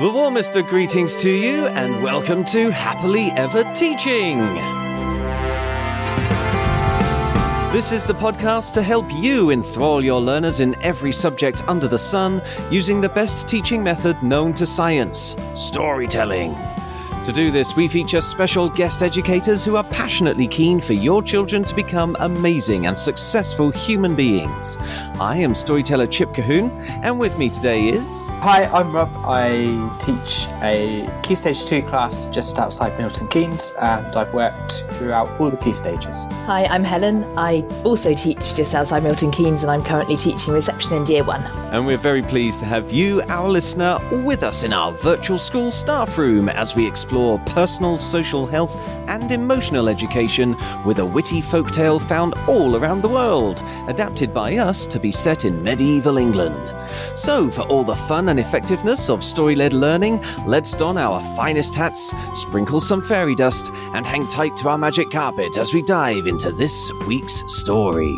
The warmest of greetings to you, and welcome to Happily Ever Teaching. This is the podcast to help you enthrall your learners in every subject under the sun using the best teaching method known to science, storytelling. To do this, we feature special guest educators who are passionately keen for your children to become amazing and successful human beings. I am storyteller Chip Cahoon, and with me today is... Hi, I'm Rob. I teach a Key Stage 2 class just outside Milton Keynes, and I've worked throughout all the Key Stages. Hi, I'm Helen. I also teach just outside Milton Keynes, and I'm currently teaching reception in Year 1. And we're very pleased to have you, our listener, with us in our virtual school staff room as we explore personal, social health and emotional education with a witty folktale found all around the world, adapted by us to be set in medieval England. So for all the fun and effectiveness of story-led learning, let's don our finest hats, sprinkle some fairy dust and hang tight to our magic carpet as we dive into this week's story.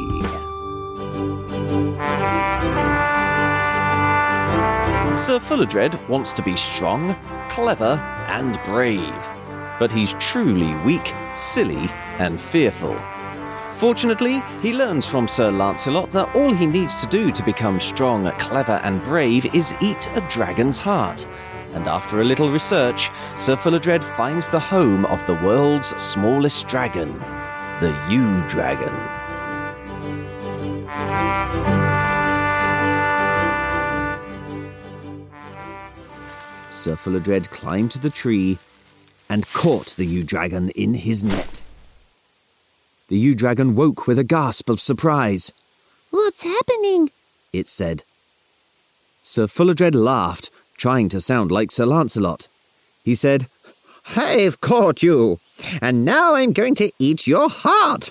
Sir Fulladred wants to be strong, clever and brave, but he's truly weak, silly and fearful. Fortunately, he learns from Sir Lancelot that all he needs to do to become strong, clever and brave is eat a dragon's heart. And after a little research, Sir Fulladred finds the home of the world's smallest dragon, the Ewe Dragon. Sir Fulladred climbed to the tree and caught the Ewe Dragon in his net. The Ewe Dragon woke with a gasp of surprise. "What's happening?" it said. Sir Fulladred laughed, trying to sound like Sir Lancelot. He said, "I've caught you, and now I'm going to eat your heart.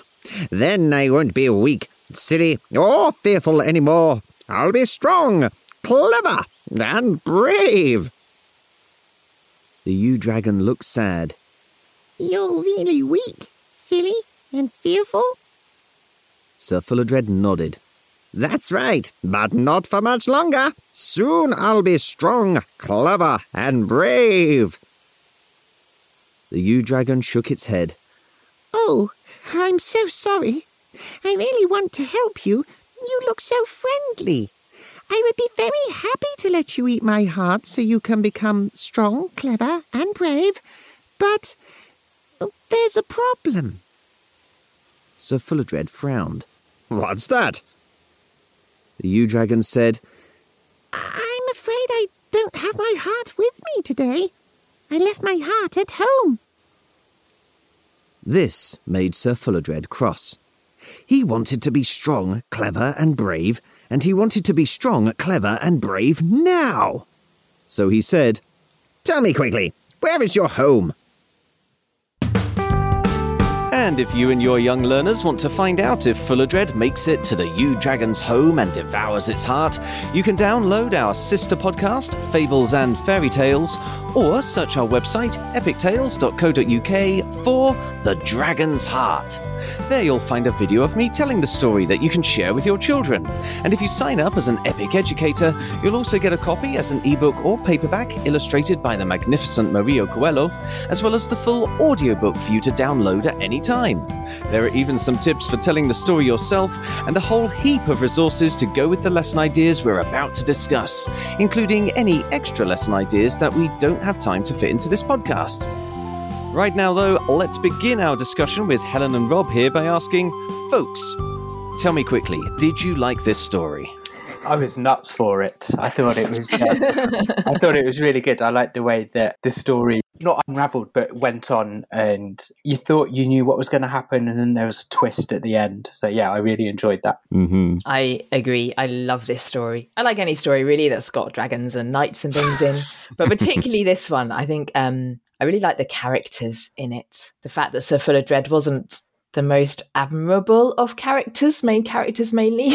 Then I won't be weak, silly, or fearful anymore. I'll be strong, clever, and brave." The Ewe Dragon looked sad. "You're really weak, silly, and fearful?" Sir Fulladred nodded. "That's right, but not for much longer. Soon I'll be strong, clever, and brave." The Ewe Dragon shook its head. "Oh, I'm so sorry. I really want to help you. You look so friendly. I would be very happy to let you eat my heart so you can become strong, clever and brave, but there's a problem." Sir Fulladred frowned. "What's that?" The Ewe Dragon said, "I'm afraid I don't have my heart with me today. I left my heart at home." This made Sir Fulladred cross. He wanted to be strong, clever and brave, and he wanted to be strong, clever and brave now. So he said, "Tell me quickly, where is your home?" And if you and your young learners want to find out if Fulladred makes it to the Ewe Dragon's home and devours its heart, you can download our sister podcast, Fables and Fairy Tales, or search our website, epictales.co.uk, for The Dragon's Heart. There you'll find a video of me telling the story that you can share with your children. And if you sign up as an Epic Educator, you'll also get a copy as an ebook or paperback illustrated by the magnificent Mario Coelho, as well as the full audiobook for you to download at any time. There are even some tips for telling the story yourself and a whole heap of resources to go with the lesson ideas we're about to discuss, including any extra lesson ideas that we don't have time to fit into this podcast. Right now, though, let's begin our discussion with Helen and Rob here by asking, "Folks, tell me quickly, did you like this story?" I was nuts for it. I thought it was really good. I liked the way that the story not unravelled but went on, and you thought you knew what was going to happen, and then there was a twist at the end. So yeah, I really enjoyed that. Mm-hmm. I agree. I love this story. I like any story really that's got dragons and knights and things in, but particularly this one. I think I really like the characters in it. The fact that Sir Fulladred wasn't the most admirable of characters, main characters mainly.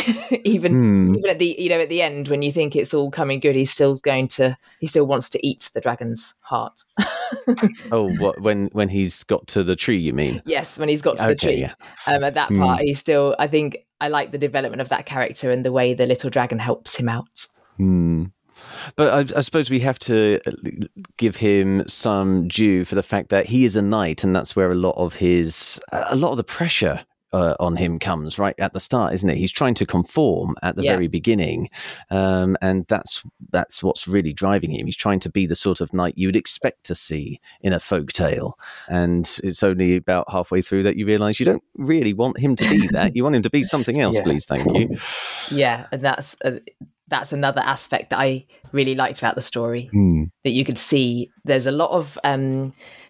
Even at the at the end when you think it's all coming good, he still wants to eat the dragon's heart. Oh, what when he's got to the tree, you mean? Yes, when he's got to the tree. Yeah. At that part, he still. I think I like the development of that character and the way the little dragon helps him out. Mm. But I suppose we have to give him some due for the fact that he is a knight, and that's where a lot of the pressure on him comes right at the start, isn't it? He's trying to conform at the very beginning, and that's what's really driving him. He's trying to be the sort of knight you would expect to see in a folk tale, and it's only about halfway through that you realise you don't really want him to be that. You want him to be something else, please, thank you. Yeah, and that's another aspect that I really liked about the story, that you could see there's a lot of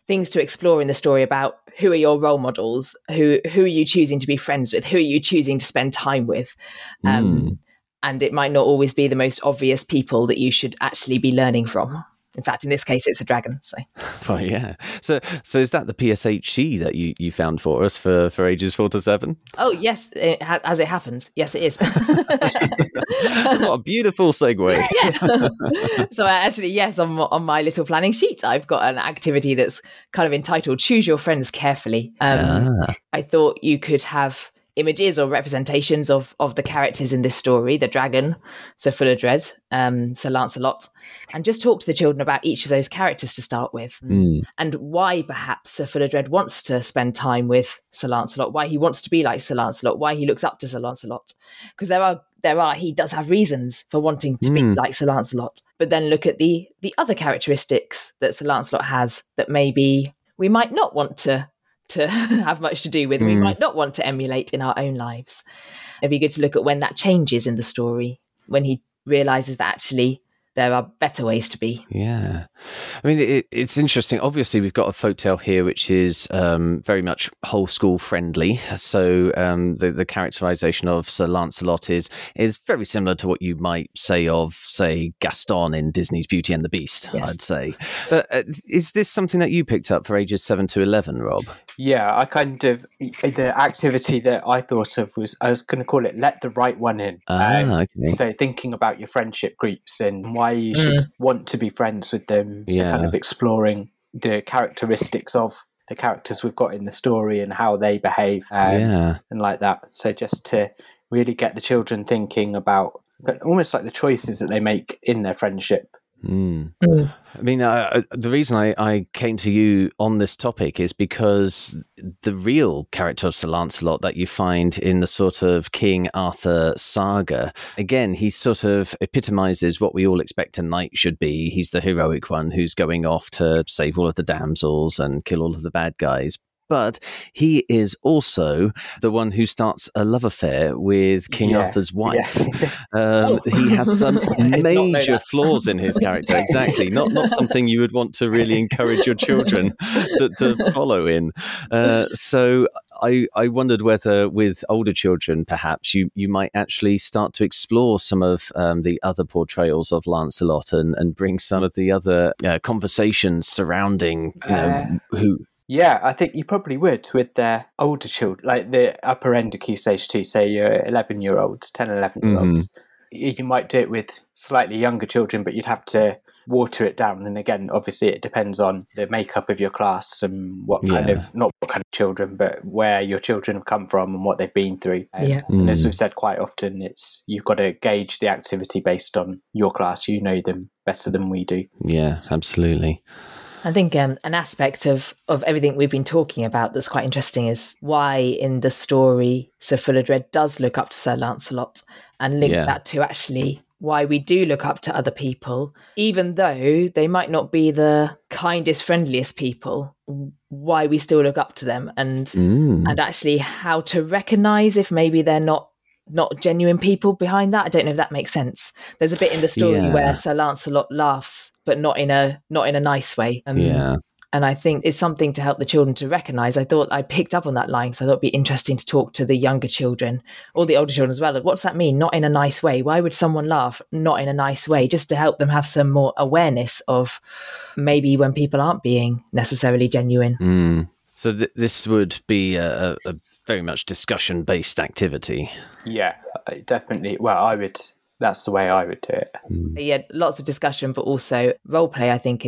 things to explore in the story about who are your role models, who are you choosing to be friends with, who are you choosing to spend time with, and it might not always be the most obvious people that you should actually be learning from. In fact, in this case, it's a dragon. So, well, yeah. So is that the PSHE that you found for us for ages 4 to 7? Oh, yes. As it happens, yes, it is. What a beautiful segue. Yeah. So, actually, yes, on my little planning sheet, I've got an activity that's kind of entitled "Choose Your Friends Carefully." I thought you could have images or representations of the characters in this story: the dragon, Sir Fulladred, Sir Lancelot. And just talk to the children about each of those characters to start with, and why perhaps Sir Fulladred wants to spend time with Sir Lancelot, why he wants to be like Sir Lancelot, why he looks up to Sir Lancelot, because he does have reasons for wanting to be like Sir Lancelot. But then look at the other characteristics that Sir Lancelot has that maybe we might not want to have much to do with, we might not want to emulate in our own lives. It'd be good to look at when that changes in the story, when he realises that actually there are better ways to be. Yeah. I mean, it's interesting. Obviously, we've got a folktale here which is very much whole school friendly. So the characterisation of Sir Lancelot is very similar to what you might say of, say, Gaston in Disney's Beauty and the Beast, yes, I'd say. But is this something that you picked up for ages 7 to 11, Rob? Yeah, the activity that I thought of was, I was going to call it Let the Right One In. Okay. So thinking about your friendship groups and why you should want to be friends with them. So kind of exploring the characteristics of the characters we've got in the story and how they behave and like that. So just to really get the children thinking about almost like the choices that they make in their friendship. I mean, the reason I came to you on this topic is because the real character of Sir Lancelot that you find in the sort of King Arthur saga, again, he sort of epitomizes what we all expect a knight should be. He's the heroic one who's going off to save all of the damsels and kill all of the bad guys. But he is also the one who starts a love affair with King Arthur's wife. Yeah. He has some major flaws in his character. Exactly. Not something you would want to really encourage your children to follow in. So I wondered whether with older children, perhaps, you might actually start to explore some of the other portrayals of Lancelot and bring some of the other conversations surrounding who... Yeah, I think you probably would with their older children, like the upper end of Key Stage 2, say your 11-year-olds. You might do it with slightly younger children, but you'd have to water it down. And again, obviously, it depends on the makeup of your class and what kind of, not what kind of children, but where your children have come from and what they've been through. And as we've said quite often, you've got to gauge the activity based on your class. You know them better than we do. Yeah, absolutely. I think an aspect of everything we've been talking about that's quite interesting is why in the story Sir Fulladred does look up to Sir Lancelot, and link that to actually why we do look up to other people, even though they might not be the kindest, friendliest people, why we still look up to them, and actually how to recognise if maybe they're not genuine people behind that. I don't know if that makes sense. There's a bit in the story where Sir Lancelot laughs, but not in a nice way. And I think it's something to help the children to recognise. I thought I picked up on that line, so I thought it'd be interesting to talk to the younger children or the older children as well. What's that mean? Not in a nice way. Why would someone laugh? Not in a nice way, just to help them have some more awareness of maybe when people aren't being necessarily genuine. So this would be a very much discussion-based activity. Yeah, definitely. Well, that's the way I would do it. Yeah, lots of discussion, but also role play, I think,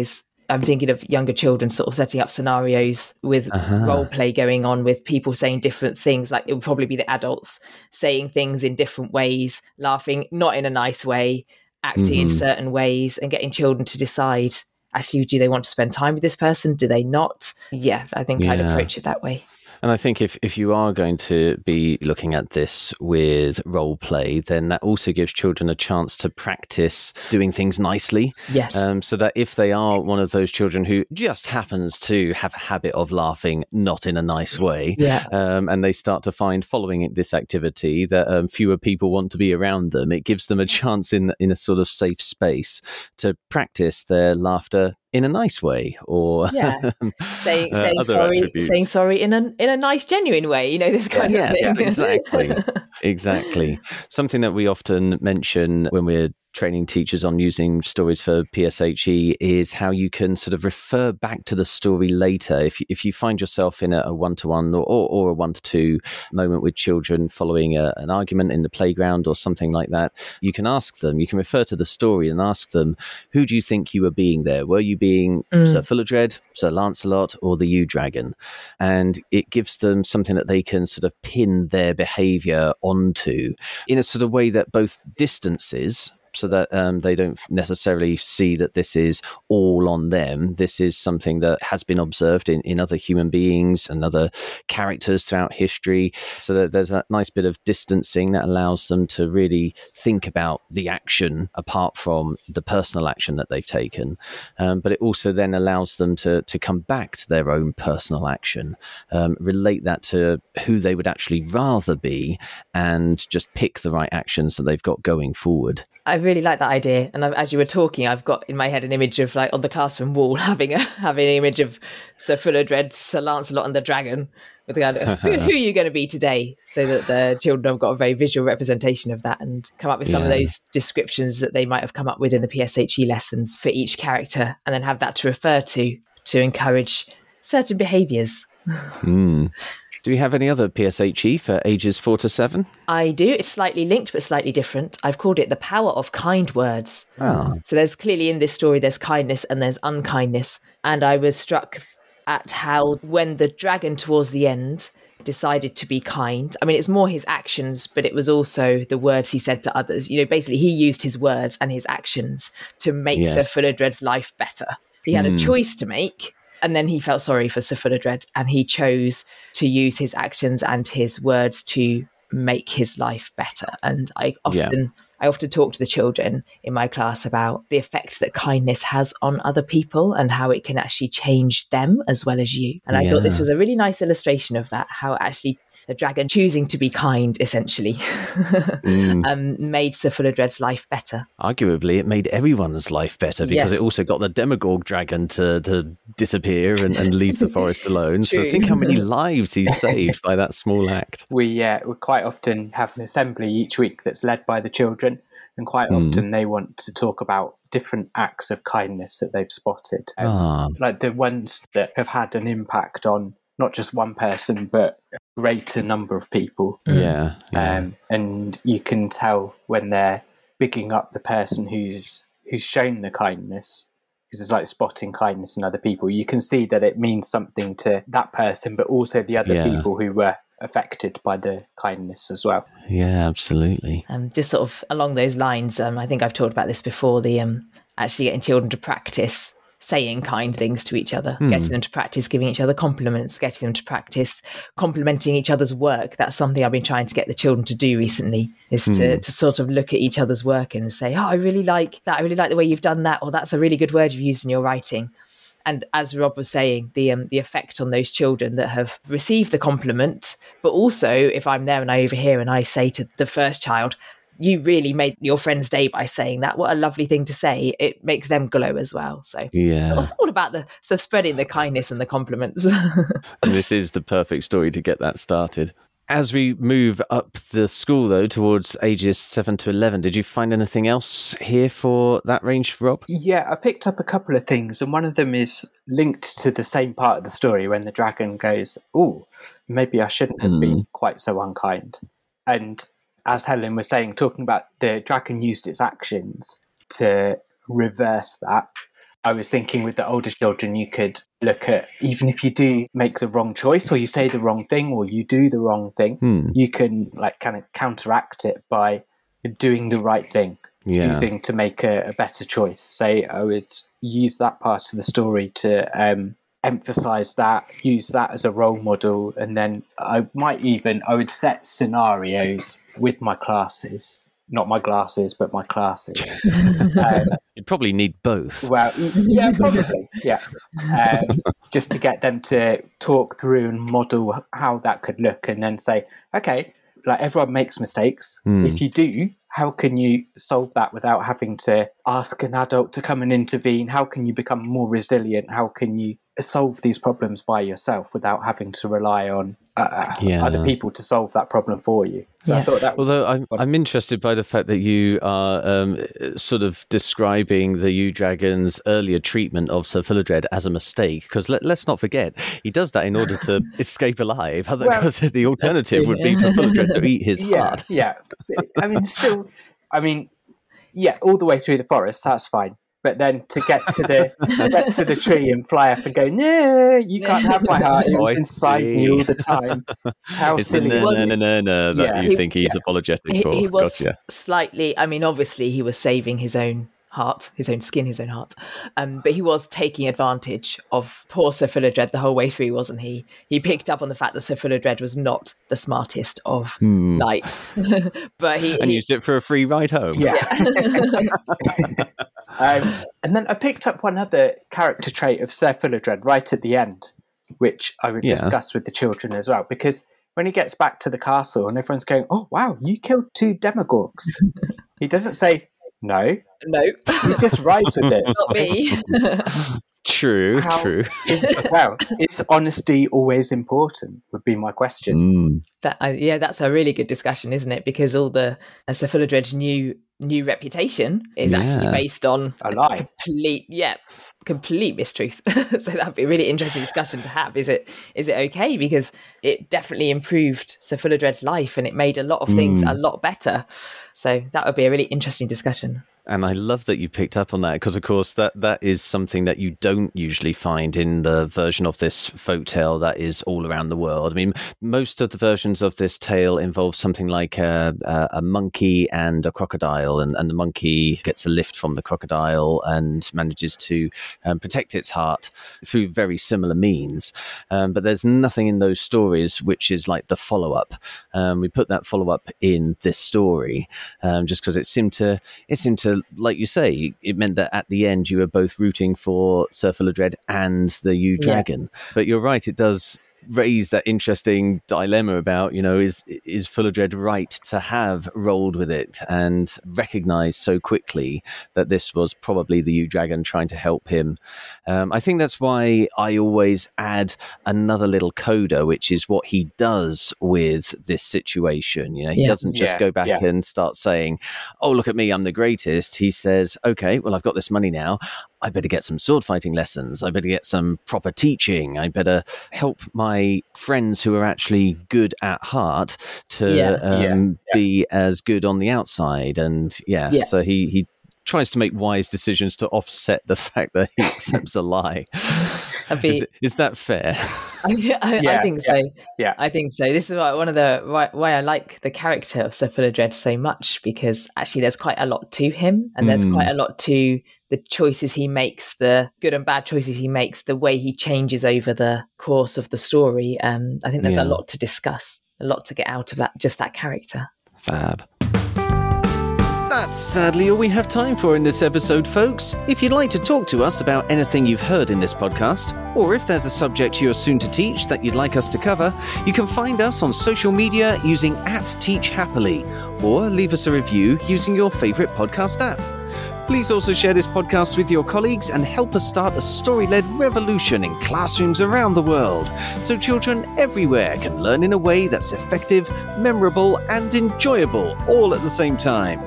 I'm thinking of younger children sort of setting up scenarios with role play going on, with people saying different things. Like it would probably be the adults saying things in different ways, laughing, not in a nice way, acting in certain ways and getting children to decide, actually, do they want to spend time with this person? Do they not? Yeah, I think I'd approach it that way. And I think if you are going to be looking at this with role play, then that also gives children a chance to practice doing things nicely. Yes. So that if they are one of those children who just happens to have a habit of laughing, not in a nice way, and they start to find following this activity that fewer people want to be around them, it gives them a chance in a sort of safe space to practice their laughter in a nice way, or saying sorry in a nice, genuine way, you know, this kind of thing. Exactly. Something that we often mention when we're training teachers on using stories for PSHE is how you can sort of refer back to the story later. If you find yourself in a one-to-one or a one-to-two moment with children following an argument in the playground or something like that, you can ask them, you can refer to the story and ask them, who do you think you were being there? Were you being Sir Fulladred, Sir Lancelot, or the Ewe Dragon? And it gives them something that they can sort of pin their behaviour onto in a sort of way that both distances, so that they don't necessarily see that this is all on them. This is something that has been observed in other human beings and other characters throughout history. So that there's that nice bit of distancing that allows them to really think about the action apart from the personal action that they've taken. But it also then allows them to come back to their own personal action, relate that to who they would actually rather be, and just pick the right actions that they've got going forward. I really like that idea, and as you were talking, I've got in my head an image of, like, on the classroom wall having an image of Sir Fulladred, Sir Lancelot, and the Dragon, with the kind of who are you going to be today, so that the children have got a very visual representation of that and come up with some of those descriptions that they might have come up with in the PSHE lessons for each character, and then have that to refer to encourage certain behaviours. Do we have any other PSHE for ages 4 to 7? I do. It's slightly linked, but slightly different. I've called it The Power of Kind Words. Oh. So there's clearly in this story, there's kindness and there's unkindness. And I was struck at how when the dragon towards the end decided to be kind, I mean, it's more his actions, but it was also the words he said to others. You know, basically he used his words and his actions to make Sir Fulladred's life better. He had a choice to make. And then he felt sorry for Sir Fulladred, and he chose to use his actions and his words to make his life better. And I often talk to the children in my class about the effect that kindness has on other people and how it can actually change them as well as you. And I thought this was a really nice illustration of that, how actually the dragon choosing to be kind, essentially, made Sir Fulladred's life better. Arguably, it made everyone's life better, because it also got the demagogue dragon to disappear and leave the forest alone. So think how many lives he saved by that small act. We quite often have an assembly each week that's led by the children, and quite often they want to talk about different acts of kindness that they've spotted, like the ones that have had an impact on not just one person, but a greater number of people. And you can tell when they're bigging up the person who's shown the kindness, because it's like spotting kindness in other people. You can see that it means something to that person, but also the other people who were affected by the kindness as well. Yeah, absolutely. Just sort of along those lines, I think I've talked about this before, the actually getting children to practice saying kind things to each other, getting them to practice giving each other compliments, getting them to practice complimenting each other's work. That's something I've been trying to get the children to do recently, is to sort of look at each other's work and say, oh, I really like that. I really like the way you've done that. Or that's a really good word you've used in your writing. And as Rob was saying, the effect on those children that have received the compliment, but also if I'm there and I overhear and I say to the first child, you really made your friend's day by saying that. What a lovely thing to say. It makes them glow as well. So all about so spreading the kindness and the compliments. And this is the perfect story to get that started. As we move up the school, though, towards ages 7 to 11, did you find anything else here for that range, Rob? Yeah, I picked up a couple of things, and one of them is linked to the same part of the story when the dragon goes, oh, maybe I shouldn't have been quite so unkind. And as Helen was saying, talking about the dragon used its actions to reverse that, I was thinking with the older children, you could look at, even if you do make the wrong choice, or you say the wrong thing, or you do the wrong thing, you can like kind of counteract it by doing the right thing. choosing to make a better choice. So I would use that part of the story to emphasize that, use that as a role model, and then I would set scenarios with my classes. Not my glasses, but my classes. You'd probably need both. Well, yeah, probably, yeah. Just to get them to talk through and model how that could look, and then say, okay, like, everyone makes mistakes. If you do, how can you solve that without having to ask an adult to come and intervene? How can you become more resilient? How can you solve these problems by yourself without having to rely on other people to solve that problem for you? So I thought that was I'm interested by the fact that you are sort of describing the Ewe Dragon's earlier treatment of Sir Fulladred as a mistake, because let's not forget, he does that in order to escape alive. Because the alternative would be for Fulladred to eat his heart. All the way through the forest, that's fine. But then to get to the get to the tree and fly up and go, no, you can't have my heart. It was inside me all the time. How silly! You think he's apologetic for? He was slightly. I mean, obviously, he was saving his own heart, his own skin, his own heart. But he was taking advantage of poor Sir Fulladred the whole way through, wasn't he? He picked up on the fact that Sir Fulladred was not the smartest of knights, but he used it for a free ride home. And then I picked up one other character trait of Sir Fulladred right at the end, which I would discuss with the children as well, because when he gets back to the castle and everyone's going, oh, wow, you killed 2 demogorgs. He doesn't say, no. He just rides with it. Not me. True. Is honesty always important would be my question. That's a really good discussion, isn't it? Because all the Sir Fulladred's new reputation is actually based on a lie. Complete mistruth. So that'd be a really interesting discussion to have. Is it okay? Because it definitely improved Sir Fulladred's life, and it made a lot of things a lot better. So that would be a really interesting discussion. And I love that you picked up on that, because, of course, that is something that you don't usually find in the version of this folktale that is all around the world. I mean, most of the versions of this tale involve something like a monkey and a crocodile, and the monkey gets a lift from the crocodile and manages to protect its heart through very similar means. But there's nothing in those stories which is like the follow-up. We put that follow-up in this story just because it seemed to, like you say, it meant that at the end you were both rooting for Sir Fulladred and the Ewe Dragon. But you're right, it does raise that interesting dilemma about, is Fulladred right to have rolled with it and recognise so quickly that this was probably the Ewe Dragon trying to help him. I think that's why I always add another little coda, which is what he does with this situation. He doesn't just go back and start saying, oh, look at me, I'm the greatest. He says, okay, well, I've got this money now. I better get some sword fighting lessons. I better get some proper teaching. I better help my friends who are actually good at heart to be as good on the outside. And so he tries to make wise decisions to offset the fact that he accepts a lie. Is that fair? I think so. Yeah, I think so. This is why I like the character of Sir Fulladred so much, because actually there's quite a lot to him, and there's quite a lot to the choices he makes, the good and bad choices he makes, the way he changes over the course of the story. I think there's a lot to discuss, a lot to get out of that, just that character. Fab. That's sadly all we have time for in this episode, folks. If you'd like to talk to us about anything you've heard in this podcast, or if there's a subject you're soon to teach that you'd like us to cover, you can find us on social media using @TeachHappily, or leave us a review using your favourite podcast app. Please also share this podcast with your colleagues and help us start a story-led revolution in classrooms around the world, so children everywhere can learn in a way that's effective, memorable and enjoyable all at the same time.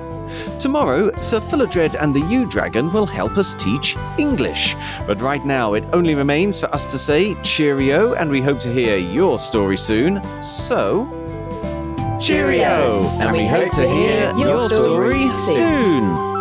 Tomorrow, Sir Fulladred and the Ewe Dragon will help us teach English. But right now, it only remains for us to say cheerio, and we hope to hear your story soon. So, cheerio! And we hope to hear your story soon.